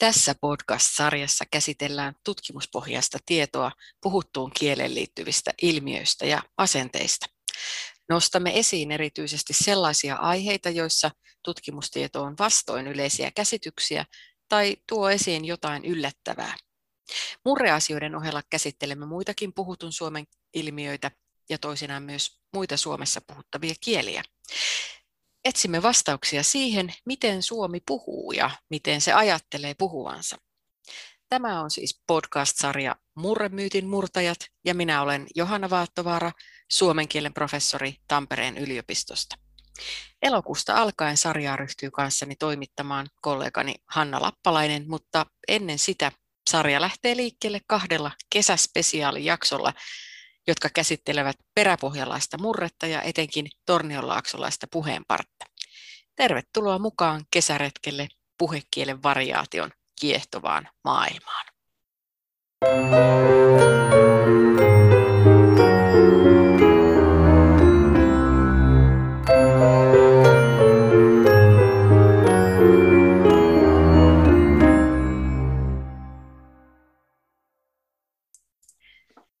Tässä podcast-sarjassa käsitellään tutkimuspohjaista tietoa puhuttuun kieleen liittyvistä ilmiöistä ja asenteista. Nostamme esiin erityisesti sellaisia aiheita, joissa tutkimustieto on vastoin yleisiä käsityksiä tai tuo esiin jotain yllättävää. Murreasioiden ohella käsittelemme muitakin puhutun suomen ilmiöitä ja toisinaan myös muita Suomessa puhuttavia kieliä. Etsimme vastauksia siihen, miten Suomi puhuu ja miten se ajattelee puhuvansa. Tämä on siis podcast-sarja Murremyytin murtajat ja minä olen Johanna Vaattovaara, suomen kielen professori Tampereen yliopistosta. Elokuusta alkaen sarjaa ryhtyy kanssani toimittamaan kollegani Hanna Lappalainen, mutta ennen sitä sarja lähtee liikkeelle 2 kesäspesiaalijaksolla, jotka käsittelevät peräpohjalaista murretta ja etenkin tornionlaaksolaista puheenpartta. Tervetuloa mukaan kesäretkelle puhekielen variaation kiehtovaan maailmaan.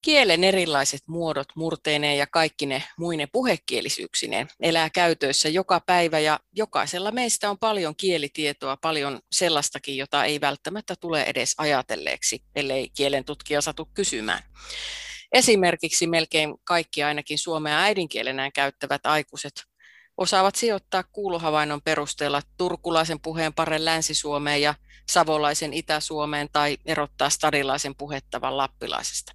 Kielen erilaiset muodot murteineen ja kaikki ne muine puhekielisyyksineen elää käytössä joka päivä ja jokaisella meistä on paljon kielitietoa, paljon sellaistakin, jota ei välttämättä tule edes ajatelleeksi, ellei kielen tutkija satu kysymään. Esimerkiksi melkein kaikki ainakin suomea äidinkielenään käyttävät aikuiset osaavat sijoittaa kuulohavainnon perusteella turkulaisen puheenparren Länsi-Suomeen ja savolaisen Itä-Suomeen tai erottaa stadilaisen puhettavan lappilaisesta.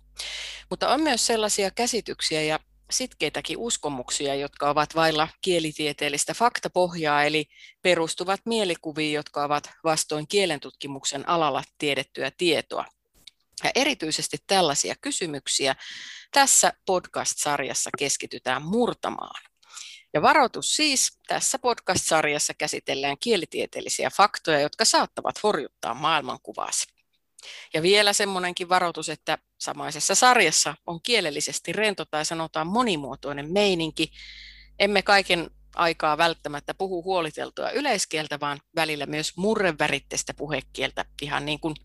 Mutta on myös sellaisia käsityksiä ja sitkeitäkin uskomuksia, jotka ovat vailla kielitieteellistä faktapohjaa, eli perustuvat mielikuviin, jotka ovat vastoin kielentutkimuksen alalla tiedettyä tietoa. Ja erityisesti tällaisia kysymyksiä tässä podcast-sarjassa keskitytään murtamaan. Ja varoitus siis, tässä podcast-sarjassa käsitellään kielitieteellisiä faktoja, jotka saattavat horjuttaa maailmankuvaasi. Ja vielä semmoinenkin varoitus, että samaisessa sarjassa on kielellisesti rento tai sanotaan monimuotoinen meininki. Emme kaiken aikaa välttämättä puhu huoliteltua yleiskieltä, vaan välillä myös murreväritteistä puhekieltä, ihan niin kuin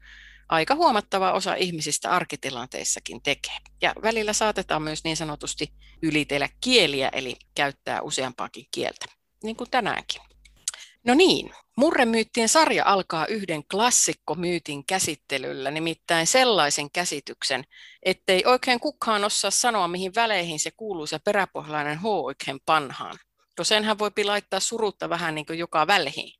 aika huomattava osa ihmisistä arkitilanteissakin tekee. Ja välillä saatetaan myös niin sanotusti ylitellä kieliä, eli käyttää useampaakin kieltä, niin kuin tänäänkin. No niin, murremyyttien sarja alkaa yhden klassikkomyytin käsittelyllä, nimittäin sellaisen käsityksen, ettei oikein kukaan osaa sanoa, mihin väleihin se kuuluisa peräpohjalainen H oikein panhaan. No senhän voi laittaa surutta vähän niin kuin joka väliin.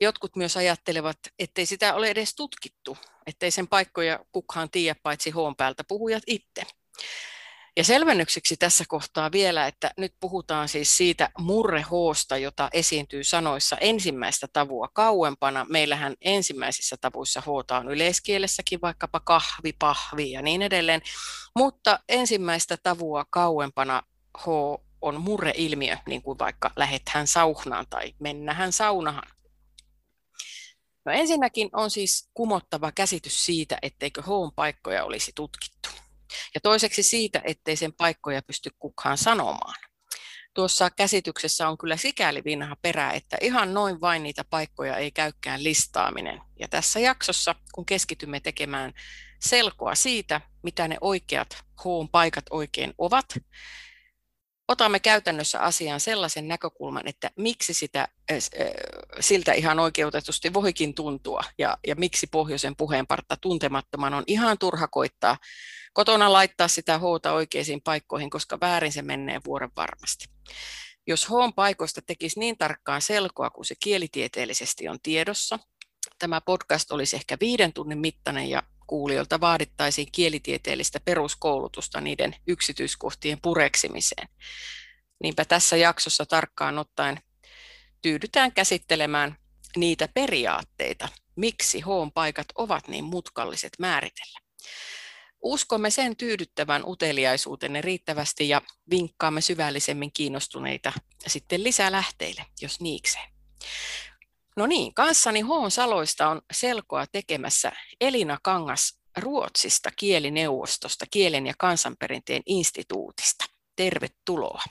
Jotkut myös ajattelevat, ettei sitä ole edes tutkittu, ettei sen paikkoja kukaan tiedä paitsi H:n päältä puhujat itse. Ja selvennykseksi tässä kohtaa vielä, että nyt puhutaan siis siitä murrehoosta, jota esiintyy sanoissa ensimmäistä tavua kauempana. Meillähän ensimmäisissä tavuissa hoota on yleiskielessäkin, vaikkapa kahvi, pahvi ja niin edelleen. Mutta ensimmäistä tavua kauempana H on murreilmiö, niin kuin vaikka lähethän sauhnaan tai mennähän saunahan. No ensinnäkin on siis kumottava käsitys siitä, etteikö H:n paikkoja olisi tutkittu. Ja toiseksi siitä, ettei sen paikkoja pysty kukaan sanomaan. Tuossa käsityksessä on kyllä sikäli vinha perä, että ihan noin vain niitä paikkoja ei käykään listaaminen. Ja tässä jaksossa, kun keskitymme tekemään selkoa siitä, mitä ne oikeat H-paikat oikein ovat, otamme käytännössä asiaan sellaisen näkökulman, että miksi siltä ihan oikeutetusti voikin tuntua ja miksi pohjoisen puheenpartta tuntemattoman on ihan turha koittaa kotona laittaa sitä H:ta oikeisiin paikkoihin, koska väärin se menee vuoren varmasti. Jos H:n paikoista tekisi niin tarkkaan selkoa, kun se kielitieteellisesti on tiedossa, tämä podcast olisi ehkä 5 tunnin mittainen ja kuulijoilta vaadittaisiin kielitieteellistä peruskoulutusta niiden yksityiskohtien pureksimiseen. Niinpä tässä jaksossa tarkkaan ottaen tyydytään käsittelemään niitä periaatteita, miksi H:n paikat ovat niin mutkalliset määritellä. Uskomme sen tyydyttävän uteliaisuutenne riittävästi ja vinkkaamme syvällisemmin kiinnostuneita sitten lisää lähteille, jos niikseen. No niin, kanssani H:n saloista on selkoa tekemässä Elina Kangas Ruotsista kielineuvostosta, kielen ja kansanperinteen instituutista. Tervetuloa.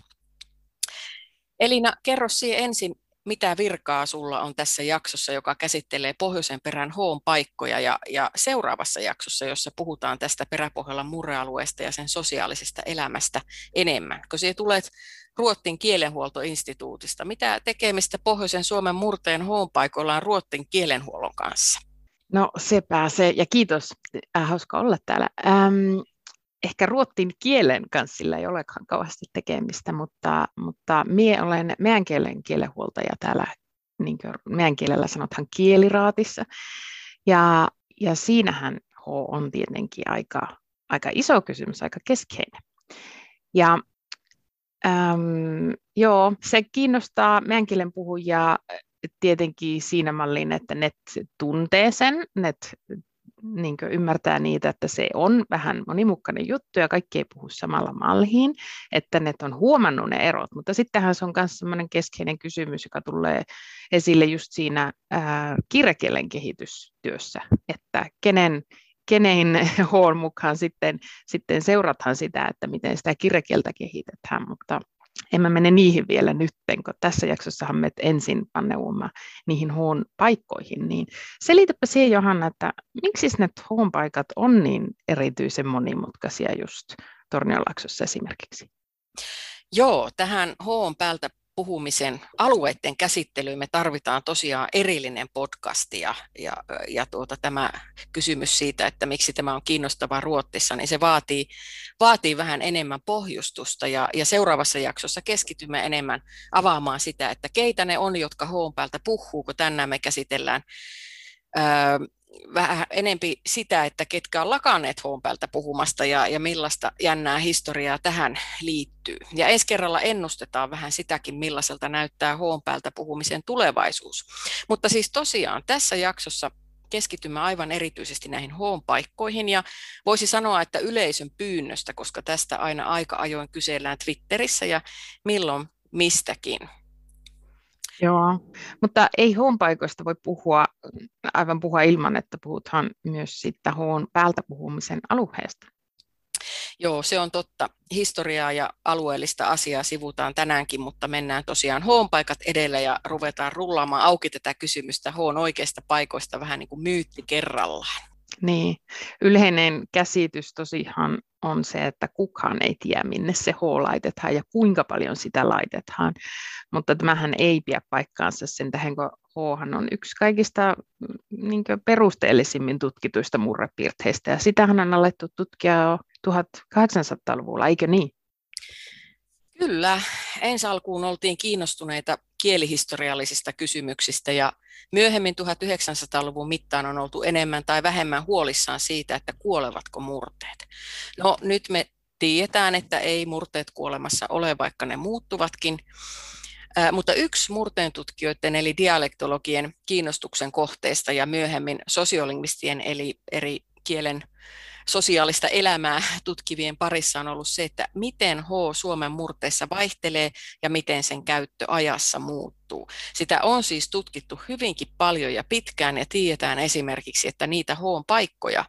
Elina, kerro siihen ensin, mitä virkaa sulla on tässä jaksossa, joka käsittelee pohjoisen perän hoon paikkoja, ja seuraavassa jaksossa, jossa puhutaan tästä Peräpohjolan murrealueesta ja sen sosiaalisesta elämästä enemmän. Kun sinä tulet Ruotsin kielenhuoltoinstituutista, mitä tekemistä pohjoisen Suomen murteen hoon paikoilla on Ruotsin kielenhuollon kanssa? No se pääsee, ja kiitos, hauska olla täällä. Ehkä ruotsin kielen kanssa sillä ei olekaan kauheasti tekemistä, mutta minä olen meidän kielen kielenhuoltaja täällä, niin kuin meidän kielellä sanotaan kieliraatissa. Ja siinähän on tietenkin aika iso kysymys, aika keskeinen. Ja se kiinnostaa meidän kielen puhujaa tietenkin siinä mallin, että ne tuntee sen, ne niin kuin ymmärtää niitä, että se on vähän monimutkainen juttu ja kaikki ei puhu samalla malliin, että ne on huomannut ne erot, mutta sittenhän se on myös sellainen keskeinen kysymys, joka tulee esille just siinä kirjakielen kehitystyössä, että kenen hoon mukaan sitten seurataan sitä, että miten sitä kirjakieltä kehitetään, mutta en mä mene niihin vielä nytten, kun tässä jaksossahan me ensin paneudumme niihin hoon paikkoihin. Niin selitäpä siihen, Johanna, että miksi ne hoon paikat on niin erityisen monimutkaisia just Tornionlaaksossa esimerkiksi? Joo, tähän hoon päältä puhumisen alueiden käsittelyyn me tarvitaan tosiaan erillinen podcast, ja tämä kysymys siitä, että miksi tämä on kiinnostavaa Ruotsissa, niin se vaatii vähän enemmän pohjustusta, ja seuraavassa jaksossa keskitymme enemmän avaamaan sitä, että keitä ne on, jotka hoon päältä puhuu, kun tänään me käsitellään vähän enempi sitä, että ketkä on lakanneet hoon päältä puhumasta, ja millaista jännää historiaa tähän liittyy. Ja ensi kerralla ennustetaan vähän sitäkin, millaiselta näyttää hoon päältä puhumisen tulevaisuus. Mutta siis tosiaan tässä jaksossa keskitymme aivan erityisesti näihin hoon paikkoihin, ja voisi sanoa, että yleisön pyynnöstä, koska tästä aina aika ajoin kysellään Twitterissä ja milloin mistäkin. Joo, mutta ei hoon paikoista voi puhua ilman, että puhutaan myös sitten hoon päältä puhumisen alueesta. Joo, se on totta. Historiaa ja alueellista asiaa sivutaan tänäänkin, mutta mennään tosiaan hoon paikat edellä ja ruvetaan rullaamaan auki tätä kysymystä hoon oikeista paikoista vähän niin kuin myytti kerrallaan. Niin, yleinen käsitys tosiaan on se, että kukaan ei tiedä, minne se hoo laitetaan ja kuinka paljon sitä laitetaan, mutta tämähän ei pidä paikkaansa sen tähän, kun hoohan on yksi kaikista niin kuin perusteellisimmin tutkituista murrepiirteistä, ja sitähän on alettu tutkia jo 1800-luvulla, eikö niin? Kyllä, ensi alkuun oltiin kiinnostuneita kielihistoriallisista kysymyksistä, ja myöhemmin 1900-luvun mittaan on oltu enemmän tai vähemmän huolissaan siitä, että kuolevatko murteet. No nyt me tiedetään, että ei murteet kuolemassa ole, vaikka ne muuttuvatkin, mutta yksi murteen tutkijoiden eli dialektologien kiinnostuksen kohteista ja myöhemmin sosiolingvistien eli eri kielen sosiaalista elämää tutkivien parissa on ollut se, että miten hoo Suomen murteessa vaihtelee ja miten sen käyttö ajassa muuttuu. Sitä on siis tutkittu hyvinkin paljon ja pitkään, ja tiedetään esimerkiksi, että niitä hoon paikkoja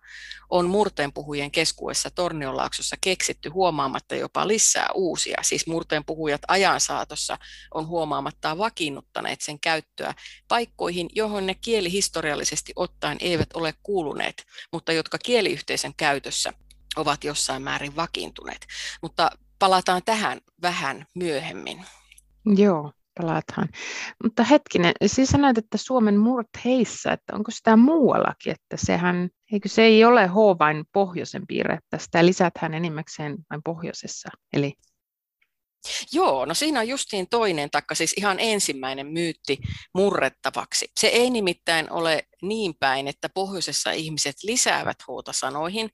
on murteenpuhujien keskuudessa Tornionlaaksossa keksitty huomaamatta jopa lisää uusia. Siis murteenpuhujat ajan saatossa on huomaamattaan vakiinnuttaneet sen käyttöä paikkoihin, johon ne kielihistoriallisesti ottaen eivät ole kuuluneet, mutta jotka kieliyhteisön käytössä ovat jossain määrin vakiintuneet. Mutta palataan tähän vähän myöhemmin. Joo, palataan. Mutta hetkinen, siis sanoit, että Suomen murteissa, että onko sitä muuallakin, että sehän, eikö se ei ole hoo vain pohjoisen piirre, että sitä lisätään enimmäkseen vain pohjoisessa, eli... Joo, no siinä on justiin toinen, taikka siis ihan ensimmäinen myytti murrettavaksi. Se ei nimittäin ole niin päin, että pohjoisessa ihmiset lisäävät hoota sanoihin,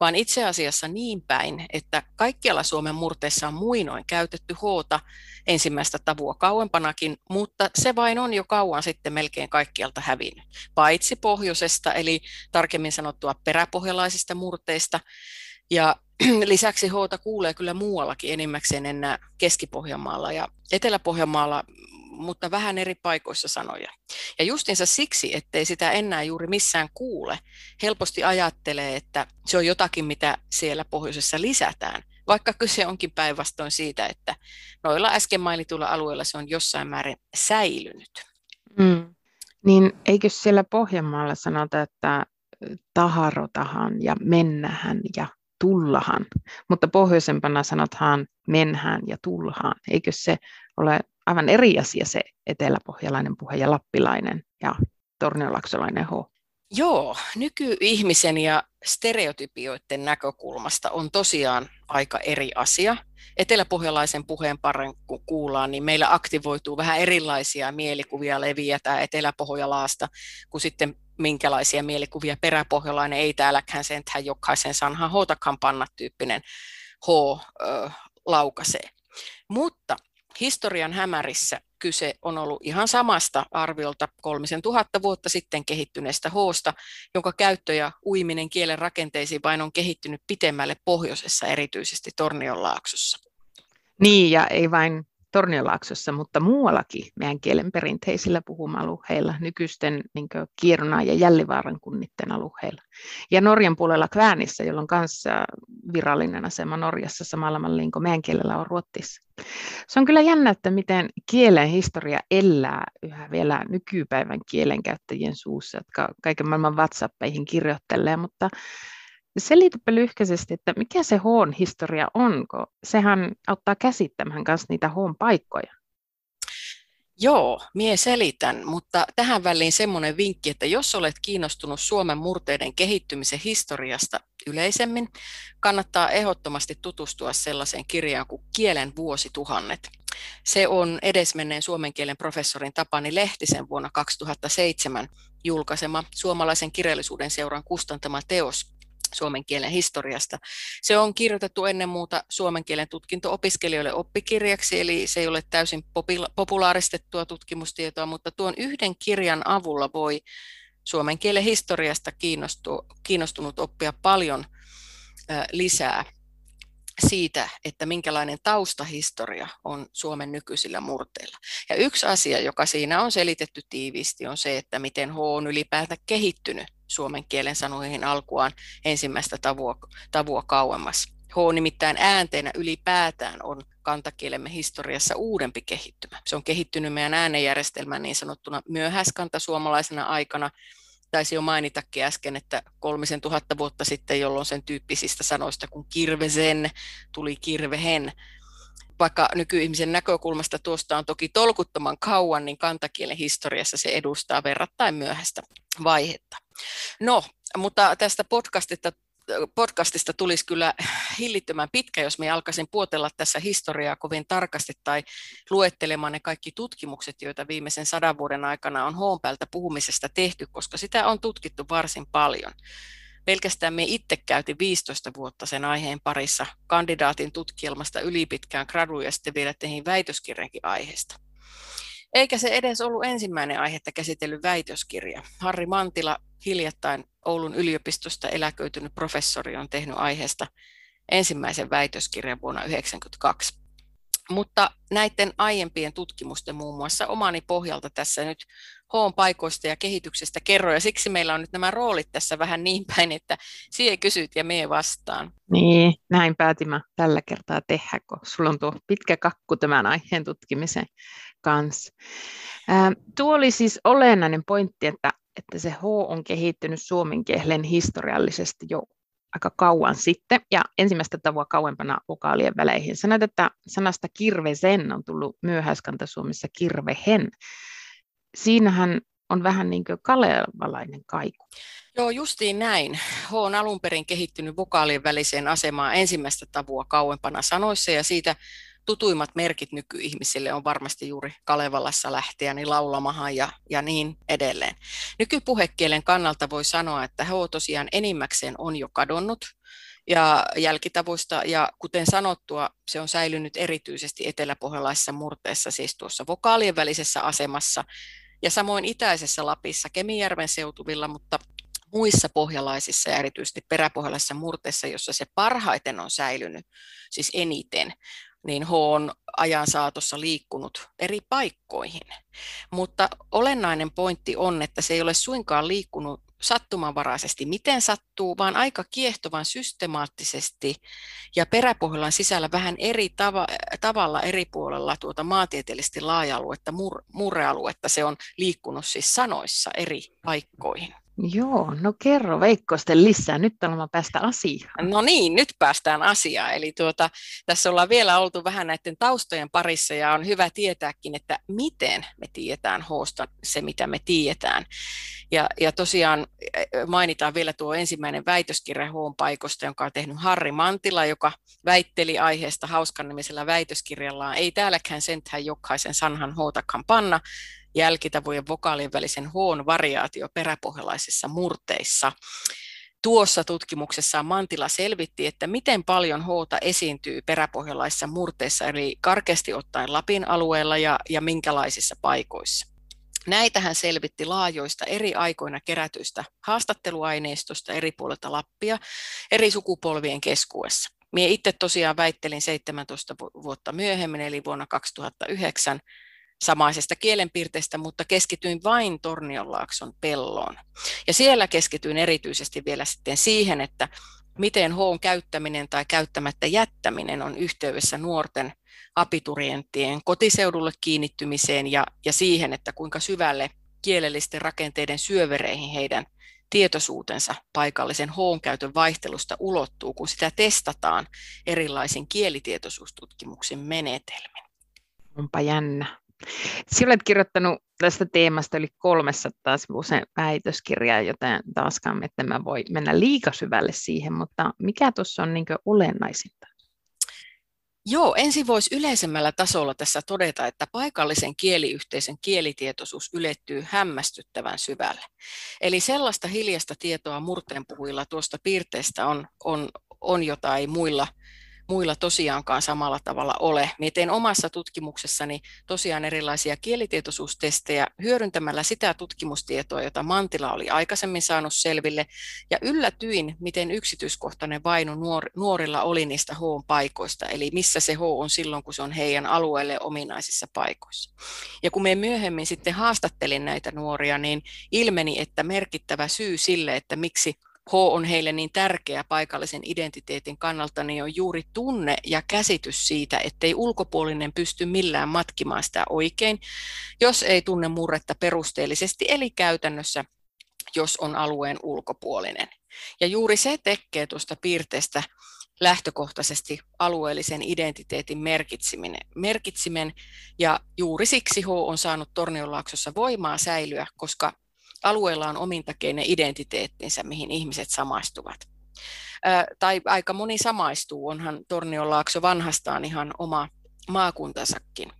vaan itse asiassa niin päin, että kaikkialla Suomen murteessa on muinoin käytetty hoota ensimmäistä tavua kauempanakin, mutta se vain on jo kauan sitten melkein kaikkialta hävinnyt, paitsi pohjoisesta, eli tarkemmin sanottua peräpohjalaisista murteista, ja lisäksi hoota kuulee kyllä muuallakin enimmäkseen enää Keski-Pohjanmaalla ja Etelä-Pohjanmaalla, mutta vähän eri paikoissa sanoja. Ja justiinsa siksi, ettei sitä enää juuri missään kuule, helposti ajattelee, että se on jotakin, mitä siellä pohjoisessa lisätään, vaikka kyse onkin päinvastoin siitä, että noilla äsken mainituilla alueilla se on jossain määrin säilynyt. Mm. Niin eikö siellä Pohjanmaalla sanota, että taharotahan ja mennähän ja tullahan, mutta pohjoisempana sanotaan menhän ja tulhaan. Eikö se ole aivan eri asia se eteläpohjalainen puhe ja lappilainen ja torniolaksolainen h? Joo, nykyihmisen ja stereotypioiden näkökulmasta on tosiaan aika eri asia. Eteläpohjalaisen puheen paremmin kun kuullaan, niin meillä aktivoituu vähän erilaisia mielikuvia leviätä Eteläpohjalaasta, kun sitten minkälaisia mielikuvia peräpohjalainen ei täälläkään sentään jokaisen sanhan hootakan panna -tyyppinen h laukasee. Mutta historian hämärissä kyse on ollut ihan samasta arviolta 3000 vuotta sitten kehittyneestä hoosta, jonka käyttö ja uiminen kielen rakenteisiin vain on kehittynyt pitemmälle pohjoisessa, erityisesti Tornionlaaksossa. Niin, ja ei vain Tornionlaaksossa, mutta muuallakin meidän kielen perinteisillä puhuma-alueilla, nykyisten niin Kieronaan ja Jällivaaran kunnitten alueilla. Ja Norjan puolella Kväänissä, jolla on myös virallinen asema Norjassa samalla mallilla kuin meidän kielellä on Ruotsissa. Se on kyllä jännä, että miten kielen historia elää yhä vielä nykypäivän kielenkäyttäjien suussa, jotka kaiken maailman WhatsAppeihin kirjoittelee, mutta selitupä lyhkäisesti, että mikä se H:n historia on, kun sehän auttaa käsittämään myös niitä H:n paikkoja. Joo, mie selitän, mutta tähän väliin semmoinen vinkki, että jos olet kiinnostunut Suomen murteiden kehittymisen historiasta yleisemmin, kannattaa ehdottomasti tutustua sellaiseen kirjaan kuin Kielen vuosituhannet. Se on edesmenneen suomen kielen professorin Tapani Lehtisen vuonna 2007 julkaisema Suomalaisen kirjallisuuden seuran kustantama teos suomen kielen historiasta. Se on kirjoitettu ennen muuta suomen kielen tutkinto-opiskelijoille oppikirjaksi, eli se ei ole täysin populaaristettua tutkimustietoa, mutta tuon yhden kirjan avulla voi suomen kielen historiasta kiinnostunut oppia paljon lisää siitä, että minkälainen taustahistoria on Suomen nykyisillä murteilla. Ja yksi asia, joka siinä on selitetty tiiviisti, on se, että miten H on ylipäätään kehittynyt suomen kielen sanoihin alkuaan ensimmäistä tavua kauemmas. H nimittäin äänteenä ylipäätään on kantakielemme historiassa uudempi kehittymä. Se on kehittynyt meidän äänenjärjestelmän niin sanottuna myöhäiskantasuomalaisena aikana. Taisi jo mainitakin äsken, että 3000 vuotta sitten, jolloin sen tyyppisistä sanoista kuin kirvesen tuli kirvehen. Vaikka nykyihmisen näkökulmasta tuosta on toki tolkuttoman kauan, niin kantakielen historiassa se edustaa verrattain myöhäistä vaihetta. No, mutta tästä podcastista tulisi kyllä hillittömän pitkä, jos me alkaisin puotella tässä historiaa kovin tarkasti tai luettelemaan ne kaikki tutkimukset, joita viimeisen 100 vuoden aikana on H-päältä puhumisesta tehty, koska sitä on tutkittu varsin paljon. Pelkästään me itse käytin 15 vuotta sen aiheen parissa kandidaatin tutkielmasta ylipitkään graduun ja sitten vielä tehin väitöskirjankin aiheesta. Eikä se edes ollut ensimmäinen aihetta käsitellyt väitöskirja. Harri Mantila, hiljattain Oulun yliopistosta eläköitynyt professori, on tehnyt aiheesta ensimmäisen väitöskirjan vuonna 1992. Mutta näiden aiempien tutkimusten muun muassa omani pohjalta tässä nyt H:n paikoista ja kehityksestä kerron, ja siksi meillä on nyt nämä roolit tässä vähän niin päin, että sinä kysyt ja mie vastaan. Niin, näin päätin mä tällä kertaa tehdä, kun sulla on tuo pitkä kakku tämän aiheen tutkimisen kanssa. Tuo oli siis olennainen pointti, että se H on kehittynyt suomen kielen historiallisesti jo aika kauan sitten, ja ensimmäistä tavua kauempana vokaalien väleihin. Sanoit, että sanasta kirvesen on tullut myöhäiskantasuomessa kirvehen. Siinähän on vähän niin kuin kalevalainen kaiku. Joo, justiin näin. H on alun perin kehittynyt vokaalien väliseen asemaan ensimmäistä tavua kauempana sanoissa, ja siitä tutuimmat merkit nykyihmisille on varmasti juuri Kalevalassa lähteäni laulamahan ja niin edelleen. Nykypuhekielen kannalta voi sanoa, että H tosiaan enimmäkseen on jo kadonnut ja jälkitavoista, ja kuten sanottua, se on säilynyt erityisesti eteläpohjalaisessa murteessa, siis tuossa vokaalien välisessä asemassa, ja samoin itäisessä Lapissa, Kemijärven seutuvilla, mutta muissa pohjalaisissa ja erityisesti peräpohjalaisessa murteessa, jossa se parhaiten on säilynyt, siis eniten, niin H on ajan saatossa liikkunut eri paikkoihin. Mutta olennainen pointti on, että se ei ole suinkaan liikkunut sattumanvaraisesti miten sattuu, vaan aika kiehtovan systemaattisesti ja peräpohjolan sisällä vähän eri tavalla eri puolella tuota maantieteellisesti laaja-aluetta, murrealuetta. Se on liikkunut siis sanoissa eri paikkoihin. Joo, no kerro Veikko sitten lisää. Nyt ollaan päästä asiaan. No niin, nyt päästään asiaan. Eli tässä ollaan vielä oltu vähän näiden taustojen parissa ja on hyvä tietääkin, että miten me tiedetään H:sta se, mitä me tiedetään. Ja tosiaan mainitaan vielä tuo ensimmäinen väitöskirja H:n paikosta, jonka on tehnyt Harri Mantila, joka väitteli aiheesta hauskan nimisellä väitöskirjallaan. Ei täälläkään sentään jokaisen sanhan H:takaan panna. Jälkitavujen vokaalien välisen H:n variaatio peräpohjalaisissa murteissa. Tuossa tutkimuksessa Mantila selvitti, että miten paljon H:ta esiintyy peräpohjalaisissa murteissa, eli karkeasti ottaen Lapin alueella ja minkälaisissa paikoissa. Näitä hän selvitti laajoista eri aikoina kerätyistä haastatteluaineistosta eri puolilta Lappia eri sukupolvien keskuudessa. Mie itse tosiaan väittelin 17 vuotta myöhemmin, eli vuonna 2009, samaisesta kielenpiirteestä, mutta keskityin vain Tornionlaakson pelloon. Ja siellä keskityin erityisesti vielä sitten siihen, että miten H:n käyttäminen tai käyttämättä jättäminen on yhteydessä nuorten abiturienttien kotiseudulle kiinnittymiseen ja siihen, että kuinka syvälle kielellisten rakenteiden syövereihin heidän tietoisuutensa paikallisen H:n käytön vaihtelusta ulottuu, kun sitä testataan erilaisin kielitietoisuustutkimuksen menetelmin. Onpa jännä. Sinä olet kirjoittanut tästä teemasta yli 300 usein väitöskirjaa, joten taaskaan, että mä voi mennä liika syvälle siihen, mutta mikä tuossa on niin kuin olennaisinta? Joo, ensin voisi yleisemmällä tasolla tässä todeta, että paikallisen kieliyhteisön kielitietoisuus ylettyy hämmästyttävän syvälle. Eli sellaista hiljaista tietoa murteenpuhujilla tuosta piirteestä on jotain muilla tosiaankaan samalla tavalla ole. Mietin omassa tutkimuksessani tosiaan erilaisia kielitietoisuustestejä hyödyntämällä sitä tutkimustietoa, jota Mantila oli aikaisemmin saanut selville, ja yllätyin, miten yksityiskohtainen vainu nuorilla oli niistä H:n paikoista, eli missä se H on silloin, kun se on heidän alueelle ominaisissa paikoissa. Ja kun me myöhemmin sitten haastattelin näitä nuoria, niin ilmeni, että merkittävä syy sille, että miksi H on heille niin tärkeä paikallisen identiteetin kannalta, niin on juuri tunne ja käsitys siitä, ettei ulkopuolinen pysty millään matkimaan sitä oikein, jos ei tunne murretta perusteellisesti, eli käytännössä, jos on alueen ulkopuolinen. Ja juuri se tekee tuosta piirteestä lähtökohtaisesti alueellisen identiteetin merkitsimen, ja juuri siksi H on saanut Tornionlaaksossa voimaa säilyä, koska alueella on omintakeinen identiteettinsä, mihin ihmiset samaistuvat. Tai aika moni samaistuu, onhan Tornionlaakso vanhastaan ihan oma maakuntansakin.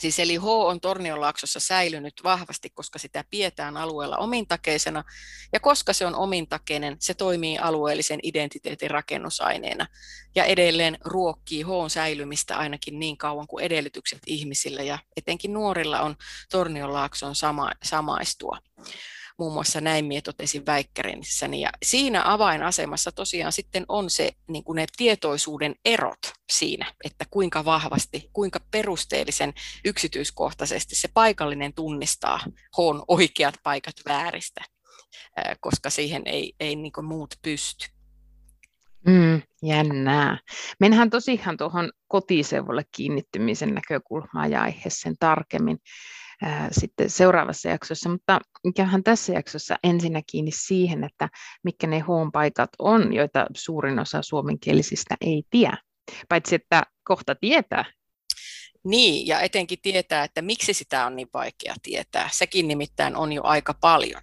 Siis eli H on Tornionlaaksossa säilynyt vahvasti, koska sitä pidetään alueella omintakeisena, ja koska se on omintakeinen, se toimii alueellisen identiteetin rakennusaineena, ja edelleen ruokkii H:n säilymistä ainakin niin kauan kuin edellytykset ihmisillä, ja etenkin nuorilla on Tornionlaakson samaistua. Muun muassa näin minä totesin väikkärinissäni, ja siinä avainasemassa tosiaan sitten on se, niin kuin ne tietoisuuden erot siinä, että kuinka vahvasti, kuinka perusteellisen yksityiskohtaisesti se paikallinen tunnistaa H:n oikeat paikat vääristä, koska siihen ei niin kuin muut pysty. Jännää. Mennään tosiaan tuohon kotiseudulle kiinnittymisen näkökulmaan ja aiheeseen tarkemmin sitten seuraavassa jaksossa, mutta käyhän tässä jaksossa ensinnä kiinni siihen, että mitkä ne H-paikat on, joita suurin osa suomenkielisistä ei tiedä, paitsi että kohta tietää. Niin, ja etenkin tietää, että miksi sitä on niin vaikea tietää. Sekin nimittäin on jo aika paljon.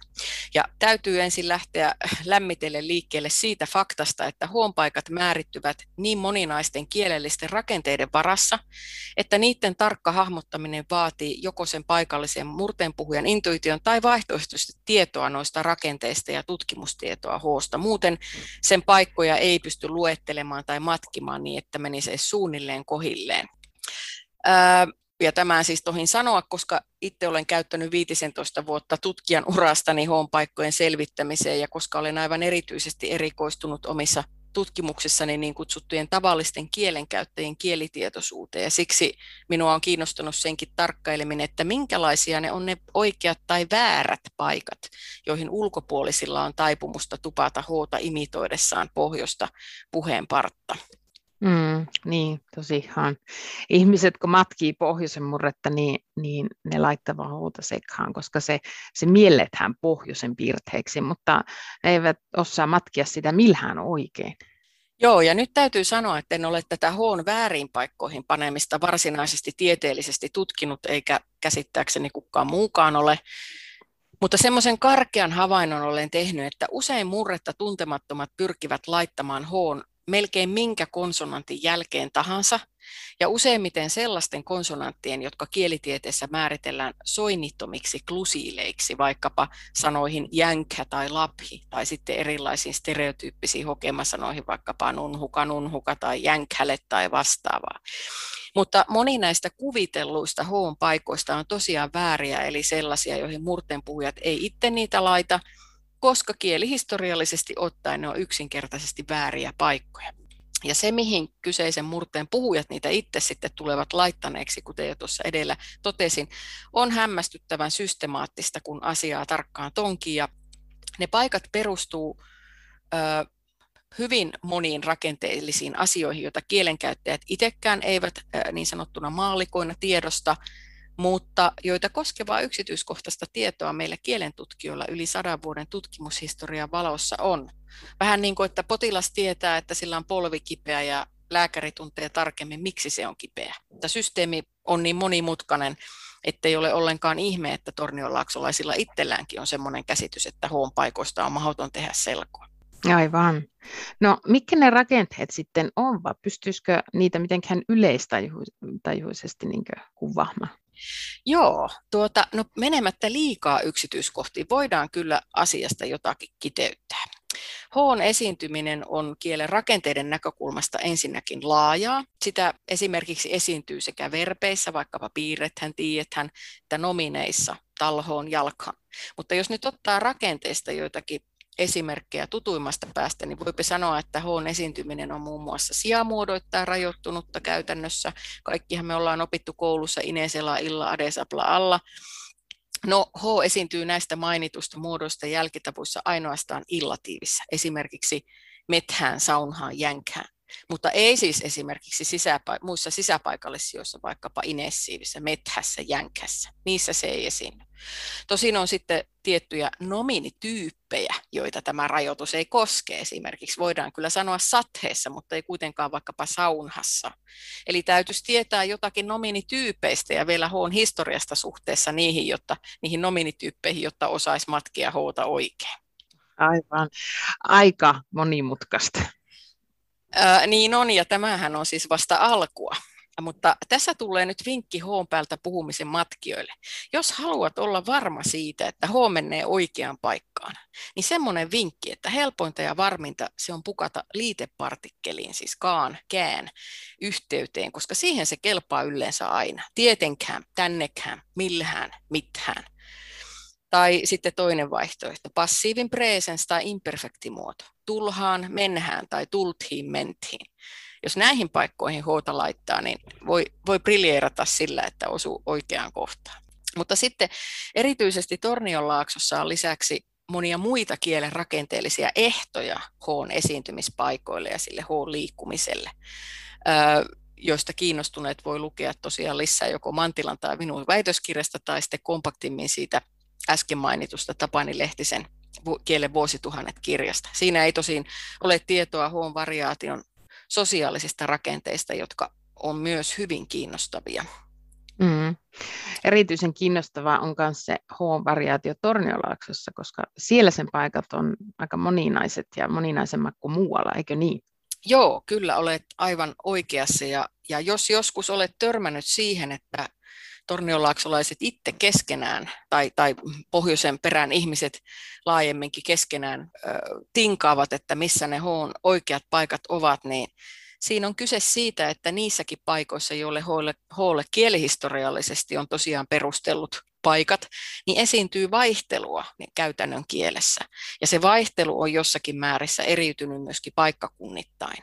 Ja täytyy ensin lähteä lämmitelle liikkeelle siitä faktasta, että H-paikat määrittyvät niin moninaisten kielellisten rakenteiden varassa, että niiden tarkka hahmottaminen vaatii joko sen paikallisen murteenpuhujan intuition tai vaihtoehtoisesti tietoa noista rakenteista ja tutkimustietoa H:sta. Muuten sen paikkoja ei pysty luettelemaan tai matkimaan niin, että menisi suunnilleen kohilleen. Ja tämän siis tohin sanoa, koska itse olen käyttänyt 15 vuotta tutkijan urastani H:n paikkojen selvittämiseen ja koska olen aivan erityisesti erikoistunut omissa tutkimuksissani niin kutsuttujen tavallisten kielenkäyttäjien kielitietoisuuteen. Ja siksi minua on kiinnostanut senkin tarkkaileminen, että minkälaisia ne on ne oikeat tai väärät paikat, joihin ulkopuolisilla on taipumusta tupata hoota imitoidessaan pohjoista puheenpartta. Niin, tosiaan. Ihmiset, kun matkii pohjoisen murretta, niin ne laittavat huuta sekaan, koska se mielletään pohjoisen piirteeksi, mutta ne eivät osaa matkia sitä millään oikein. Joo, ja nyt täytyy sanoa, että en ole tätä hoon väärin paikkoihin panemista varsinaisesti tieteellisesti tutkinut, eikä käsittääkseni kukaan muukaan ole. Mutta semmoisen karkean havainnon olen tehnyt, että usein murretta tuntemattomat pyrkivät laittamaan hoon melkein minkä konsonantin jälkeen tahansa, ja useimmiten sellaisten konsonanttien, jotka kielitieteessä määritellään soinnittomiksi klusiileiksi, vaikkapa sanoihin jänkä tai laphi, tai sitten erilaisiin stereotyyppisiin hokemasanoihin, vaikkapa nunhuka tai jänkkäle tai vastaavaa. Mutta moni näistä kuvitelluista hoon paikoista on tosiaan vääriä, eli sellaisia, joihin murteenpuhujat ei itse niitä laita, koska kielihistoriallisesti ottaen ne on yksinkertaisesti vääriä paikkoja. Ja se, mihin kyseisen murteen puhujat niitä itse sitten tulevat laittaneeksi, kuten jo tuossa edellä totesin, on hämmästyttävän systemaattista, kun asiaa tarkkaan tonkiin. Ja ne paikat perustuu hyvin moniin rakenteellisiin asioihin, joita kielenkäyttäjät itsekään eivät niin sanottuna maallikoina tiedosta, mutta joita koskevaa yksityiskohtaista tietoa meillä kielentutkijoilla yli 100 vuoden tutkimushistorian valossa on. Vähän niin kuin, että potilas tietää, että sillä on polvi kipeä ja lääkäri tuntee tarkemmin, miksi se on kipeä. Tämä systeemi on niin monimutkainen, ettei ole ollenkaan ihme, että tornionlaaksolaisilla itselläänkin on sellainen käsitys, että hoon paikoista on mahdoton tehdä selkoa. Aivan. No, mitkä ne rakenteet sitten on, vai pystyisikö niitä mitenkään yleistajuisesti kuvaamaan? Joo, no menemättä liikaa yksityiskohtiin voidaan kyllä asiasta jotakin kiteyttää. Hoon esiintyminen on kielen rakenteiden näkökulmasta ensinnäkin laajaa. Sitä esimerkiksi esiintyy sekä verbeissä, vaikkapa piirrethän, tiedethän, että nomineissa, talhoon, jalkaan. Mutta jos nyt ottaa rakenteista joitakin esimerkkejä tutuimmasta päästä, niin voipi sanoa, että hoon esiintyminen on muun muassa sijamuodoittain rajoittunutta käytännössä. Kaikkihan me ollaan opittu koulussa inesela, illa, adesapla, alla. No, ho esiintyy näistä mainitusta muodoista jälkitavuissa ainoastaan illatiivissä, esimerkiksi methään, saunhaan, jänkään. Mutta ei siis esimerkiksi muissa sisäpaikallissijoissa, vaikkapa inessiivissä, methässä, jänkässä. Niissä se ei esiinny. Tosin on sitten tiettyjä nominityyppejä, joita tämä rajoitus ei koske. Esimerkiksi voidaan kyllä sanoa satheessa, mutta ei kuitenkaan vaikkapa saunhassa. Eli täytyisi tietää jotakin nominityypeistä ja vielä hoon historiasta suhteessa niihin nominityyppeihin, jotta osaisi matkia hoota oikein. Aivan. Aika monimutkaista. Niin on, ja tämähän on siis vasta alkua. Mutta tässä tulee nyt vinkki hoon päältä puhumisen matkijoille. Jos haluat olla varma siitä, että ho menee oikeaan paikkaan, niin semmoinen vinkki, että helpointa ja varminta se on pukata liitepartikkeliin, siis kään yhteyteen, koska siihen se kelpaa yleensä aina. Tietenkään, tännekään, millään, mitään. Tai sitten toinen vaihtoehto, passiivin presens tai imperfektimuoto. Tulhaan, menhään tai tultiin, mentiin. Jos näihin paikkoihin hoota laittaa, niin voi briljeerata sillä, että osuu oikeaan kohtaan. Mutta sitten erityisesti Tornionlaaksossa on lisäksi monia muita kielen rakenteellisia ehtoja hoon esiintymispaikoille ja sille hoon liikkumiselle, joista kiinnostuneet voi lukea tosiaan lisää joko Mantilan tai minun väitöskirjasta tai sitten kompaktimmin siitä äsken mainitusta Tapani Lehtisen kielen vuosituhannet kirjasta. Siinä ei tosin ole tietoa hoon variaation sosiaalisista rakenteista, jotka on myös hyvin kiinnostavia. Erityisen kiinnostavaa on myös se hoon variaatio Torniolaaksossa, koska siellä sen paikat on aika moninaiset ja moninaisemmat kuin muualla, eikö niin? Joo, kyllä olet aivan oikeassa, ja jos joskus olet törmännyt siihen, että tornionlaaksolaiset itse keskenään tai pohjoisen perän ihmiset laajemminkin keskenään tinkaavat, että missä ne hoon oikeat paikat ovat, niin siinä on kyse siitä, että niissäkin paikoissa, joille hoolle kielihistoriallisesti on tosiaan perustellut paikat, niin esiintyy vaihtelua käytännön kielessä. Ja se vaihtelu on jossakin määrissä eriytynyt myöskin paikkakunnittain.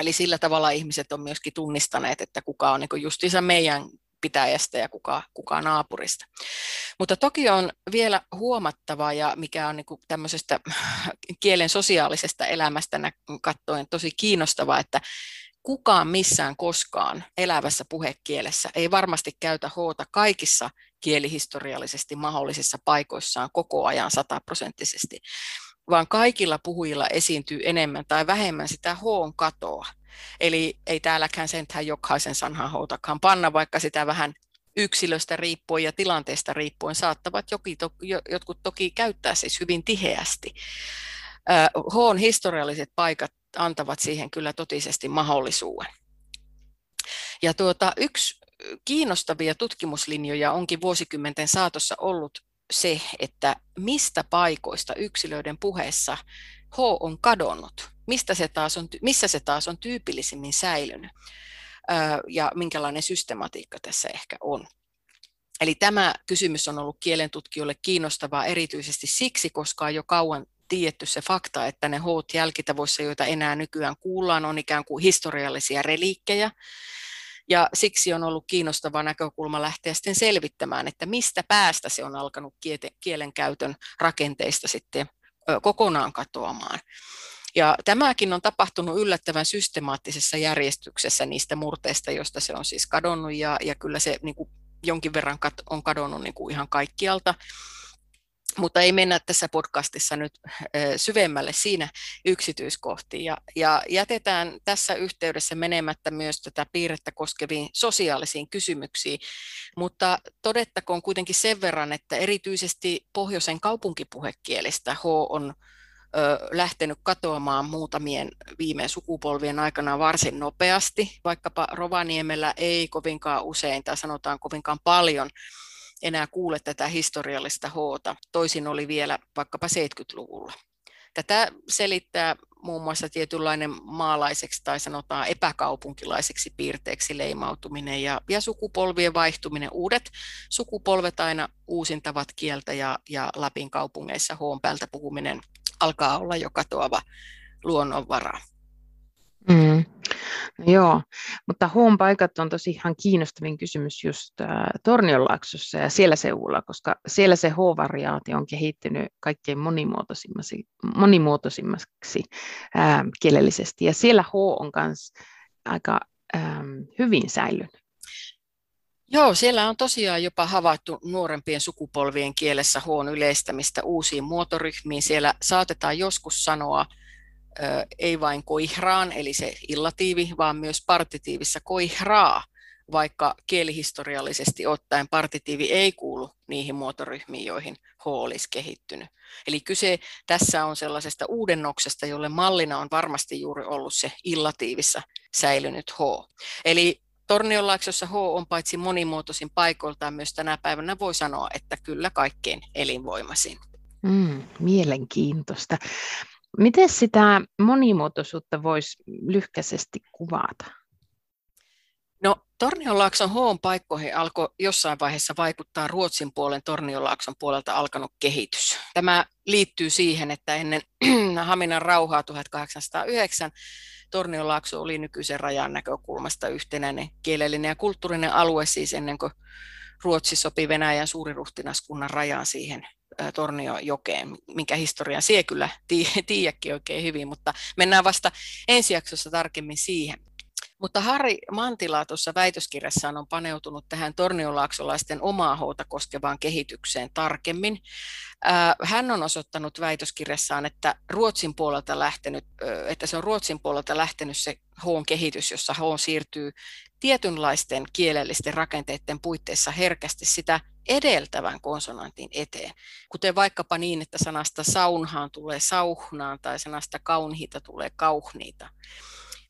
Eli sillä tavalla ihmiset on myöskin tunnistaneet, että kuka on niin justiinsa meidän pitäjästä ja kuka naapurista. Mutta toki on vielä huomattava, ja mikä on niin kuin tämmöisestä kielen sosiaalisesta elämästä katsoen tosi kiinnostavaa, että kukaan missään koskaan elävässä puhekielessä ei varmasti käytä hoota kaikissa kielihistoriallisesti mahdollisissa paikoissaan koko ajan 100%, vaan kaikilla puhujilla esiintyy enemmän tai vähemmän sitä hoon katoa. Eli ei täälläkään sentään jokaisen sanhan houtakaan panna, vaikka sitä vähän yksilöstä riippuen ja tilanteesta riippuen saattavat jotkut toki käyttää siis hyvin tiheästi. Hoon historialliset paikat antavat siihen kyllä totisesti mahdollisuuden. Ja yksi kiinnostavia tutkimuslinjoja onkin vuosikymmenten saatossa ollut se, että mistä paikoista yksilöiden puheessa ho on kadonnut, missä se taas on tyypillisimmin säilynyt ja minkälainen systematiikka tässä ehkä on. Eli tämä kysymys on ollut kielentutkijoille kiinnostavaa erityisesti siksi, koska on jo kauan tiedetty se fakta, että ne hoot jälkitavoissa, joita enää nykyään kuullaan, on ikään kuin historiallisia reliikkejä. Ja siksi on ollut kiinnostava näkökulma lähteä sitten selvittämään, että mistä päästä se on alkanut kielenkäytön rakenteista sitten kokonaan katoamaan. Ja tämäkin on tapahtunut yllättävän systemaattisessa järjestyksessä niistä murteista, joista se on siis kadonnut, ja kyllä se niin kuin jonkin verran on kadonnut niin kuin ihan kaikkialta. Mutta ei mennä tässä podcastissa nyt syvemmälle siinä yksityiskohtiin, ja jätetään tässä yhteydessä menemättä myös tätä piirrettä koskeviin sosiaalisiin kysymyksiin, mutta todettakoon kuitenkin sen verran, että erityisesti pohjoisen kaupunkipuhekielistä h on lähtenyt katoamaan muutamien viime sukupolvien aikana varsin nopeasti, vaikkapa Rovaniemellä ei kovinkaan usein tai sanotaan kovinkaan paljon enää kuule tätä historiallista hoota. Toisin oli vielä vaikkapa 70-luvulla. Tätä selittää muun muassa tietynlainen maalaiseksi tai sanotaan epäkaupunkilaiseksi piirteeksi leimautuminen ja sukupolvien vaihtuminen. Uudet sukupolvet aina uusintavat kieltä ja Lapin kaupungeissa hoon päältä puhuminen alkaa olla jo katoava luonnonvara. No joo, mutta hoon paikat on tosi ihan kiinnostavin kysymys just Tornionlaaksossa ja siellä seudulla, koska siellä se ho-variaatio on kehittynyt kaikkein monimuotoisimmaksi kielellisesti, ja siellä ho on myös aika hyvin säilynyt. Joo, siellä on tosiaan jopa havaittu nuorempien sukupolvien kielessä hoon yleistämistä uusiin muotoryhmiin. Siellä saatetaan joskus sanoa ei vain koihraan, eli se illatiivi, vaan myös partitiivissä koihraa, vaikka kielihistoriallisesti ottaen partitiivi ei kuulu niihin muotoryhmiin, joihin ho olisi kehittynyt. Eli kyse tässä on sellaisesta uudennoksesta, jolle mallina on varmasti juuri ollut se illatiivissä säilynyt ho. Eli Tornionlaaksossa ho on paitsi monimuotoisin paikoiltaan myös tänä päivänä voi sanoa, että kyllä kaikkein elinvoimaisin. Mielenkiintoista. Miten sitä monimuotoisuutta voisi lyhkäisesti kuvata? No, Tornionlaakson hoon paikkoihin alkoi jossain vaiheessa vaikuttaa Ruotsin puolen Tornionlaakson puolelta alkanut kehitys. Tämä liittyy siihen, että ennen Haminan rauhaa 1809 Tornionlaakso oli nykyisen rajan näkökulmasta yhtenäinen kielellinen ja kulttuurinen alue, siis ennen kuin Ruotsi sopi Venäjän suuriruhtinaskunnan rajaan siihen Tornio-jokeen, minkä historian sie kyllä tiedäkin oikein hyvin, mutta mennään vasta ensi jaksossa tarkemmin siihen. Mutta Harri Mantila tuossa väitöskirjassaan on paneutunut tähän torniolaaksolaisten omaa hoota koskevaan kehitykseen tarkemmin. Hän on osoittanut väitöskirjassaan, että se on Ruotsin puolelta lähtenyt se hoon kehitys, jossa hoon siirtyy tietynlaisten kielellisten rakenteiden puitteissa herkästi sitä edeltävän konsonantin eteen. Kuten vaikkapa niin, että sanasta saunhaan tulee sauhnaan tai sanasta kaunhiita tulee kauhniita.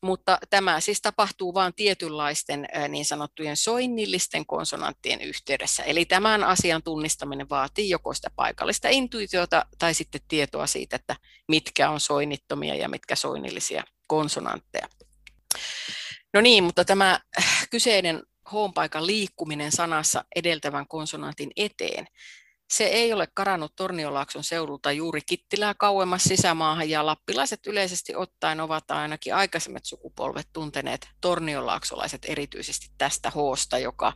Mutta tämä siis tapahtuu vain tietynlaisten niin sanottujen soinnillisten konsonanttien yhteydessä. Eli tämän asian tunnistaminen vaatii joko sitä paikallista intuitiota tai sitten tietoa siitä, että mitkä on soinnittomia ja mitkä soinnillisia konsonantteja. No niin, mutta tämä kyseinen h-paikan liikkuminen sanassa edeltävän konsonantin eteen. Se ei ole karannut Torniolaakson seudulta juuri Kittilää kauemmas sisämaahan, ja lappilaiset yleisesti ottaen ovat ainakin aikaisemmat sukupolvet tunteneet torniolaaksolaiset erityisesti tästä h-sta, joka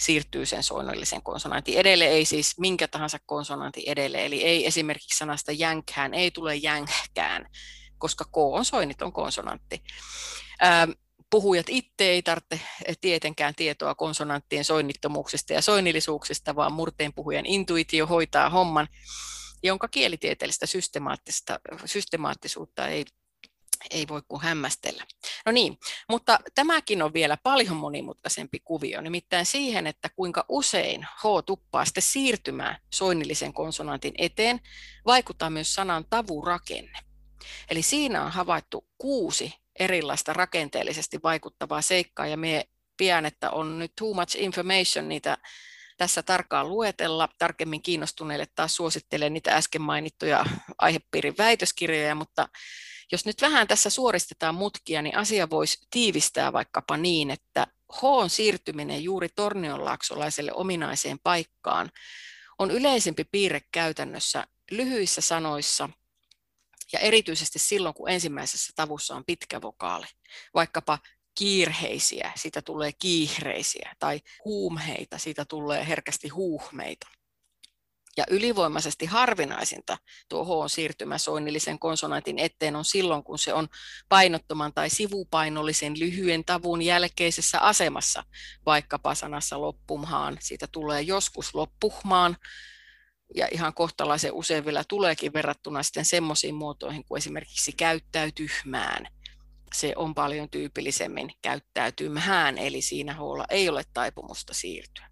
siirtyy sen soinnollisen konsonantin edelle, ei siis minkä tahansa konsonantin edelle, eli ei esimerkiksi sanasta jänkhään, ei tule jänhkään, koska k on soinniton konsonantti. Puhujat itse ei tarvitse tietenkään tietoa konsonanttien soinnittomuuksista ja soinnillisuuksista, vaan murteenpuhujan intuitio hoitaa homman, jonka kielitieteellistä systemaattisuutta ei voi kuin hämmästellä. No niin, mutta tämäkin on vielä paljon monimutkaisempi kuvio, nimittäin siihen, että kuinka usein h tuppaa sitten siirtymään soinnillisen konsonantin eteen, vaikuttaa myös sanan tavurakenne. Eli siinä on havaittu 6 erilaista rakenteellisesti vaikuttavaa seikkaa, ja me pian, että on nyt too much information niitä tässä tarkkaan luetella. Tarkemmin kiinnostuneille taas suosittelen niitä äsken mainittuja aihepiirin väitöskirjoja, mutta jos nyt vähän tässä suoristetaan mutkia, niin asia voisi tiivistää vaikkapa niin, että h:n siirtyminen juuri tornionlaaksolaiselle ominaiseen paikkaan on yleisempi piirre käytännössä lyhyissä sanoissa ja erityisesti silloin, kun ensimmäisessä tavussa on pitkä vokaali, vaikkapa kiirheisiä, siitä tulee kiihreisiä, tai huumheita, siitä tulee herkästi huuhmeita. Ja ylivoimaisesti harvinaisinta tuo h-siirtymä soinnillisen konsonantin eteen on silloin, kun se on painottoman tai sivupainollisen lyhyen tavun jälkeisessä asemassa, vaikkapa sanassa loppumhaan, siitä tulee joskus loppuhmaan, ja ihan kohtalaisen usein vielä tuleekin verrattuna sitten semmoisiin muotoihin kuin esimerkiksi käyttäytymään. Se on paljon tyypillisemmin käyttäytymään, eli siinä h:lla ei ole taipumusta siirtyä.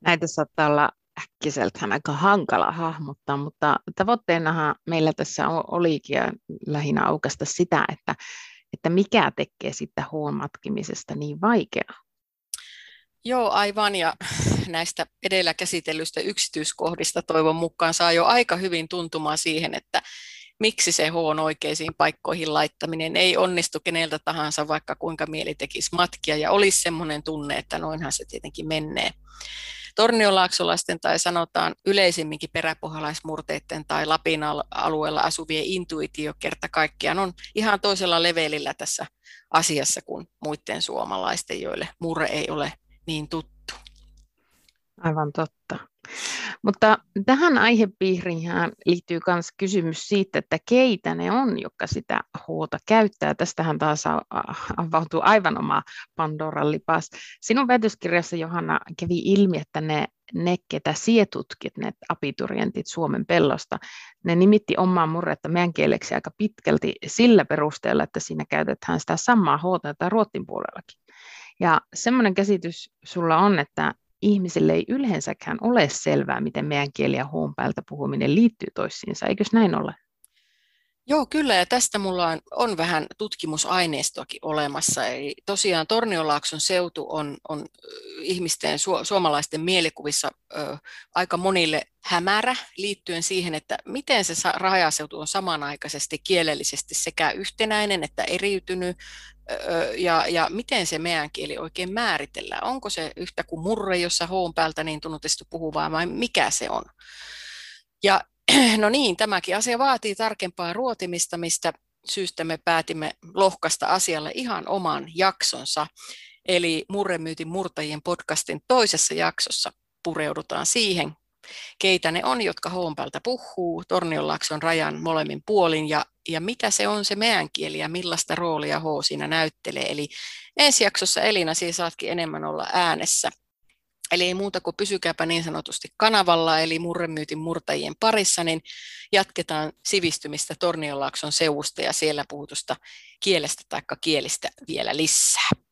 Näitä saattaa olla äkkiseltään aika hankala hahmottaa, mutta tavoitteenahan meillä tässä olikin lähinnä aukaista sitä, että mikä tekee sitä h:n matkimisesta niin vaikeaa. Joo, aivan, ja näistä edellä käsitellyistä yksityiskohdista toivon mukaan saa jo aika hyvin tuntumaan siihen, että miksi se h:n oikeisiin paikkoihin laittaminen ei onnistu keneltä tahansa, vaikka kuinka mieli tekisi matkia ja olisi semmoinen tunne, että noinhan se tietenkin menee. Torniolaaksolaisten tai sanotaan yleisimminkin peräpohjalaismurteiden tai Lapin alueella asuvien intuitio kerta kaikkiaan on ihan toisella levelillä tässä asiassa kuin muiden suomalaisten, joille murre ei ole niin tuttu. Aivan totta. Mutta tähän aihepiiriin liittyy myös kysymys siitä, että keitä ne on, jotka sitä h:ta käyttää. Tästähän taas avautuu aivan oma Pandoran lipas. Sinun väitöskirjassa, Johanna, kävi ilmi, että ne ketä sinä tutkit, ne abiturientit Suomen pellosta, ne nimitti omaa murretta meidän kieleksi aika pitkälti sillä perusteella, että siinä käytetään sitä samaa h:ta, jota Ruotsin puolellakin. Ja semmoinen käsitys sulla on, että ihmisille ei yleensäkään ole selvää, miten meidän kieli ja h:n päältä puhuminen liittyy toisiinsa. Eikös näin ole? Joo, kyllä, ja tästä mulla on vähän tutkimusaineistoakin olemassa. Eli tosiaan Torniolaakson seutu on ihmisten, suomalaisten mielikuvissa aika monille hämärä liittyen siihen, että miten se rajaseutu on samanaikaisesti kielellisesti sekä yhtenäinen että eriytynyt, ja miten se meidän kieli oikein määritellään. Onko se yhtä kuin murre, jossa h:n päältä niin tunnetusti puhuvaa, vai mikä se on? Ja no niin, tämäkin asia vaatii tarkempaa ruotimista, mistä syystä me päätimme lohkaista asialle ihan oman jaksonsa. Eli Murremyytin murtajien podcastin toisessa jaksossa pureudutaan siihen, keitä ne on, jotka h:n päältä puhuu Tornionlaakson rajan molemmin puolin, ja mitä se on se meidän kieli ja millaista roolia h siinä näyttelee. Eli ensi jaksossa, Elina, siinä saatkin enemmän olla äänessä. Eli ei muuta kuin pysykääpä niin sanotusti kanavalla, eli Murremyytin murtajien parissa, niin jatketaan sivistymistä Tornionlaakson seudusta ja siellä puhutusta kielestä taikka kielistä vielä lisää.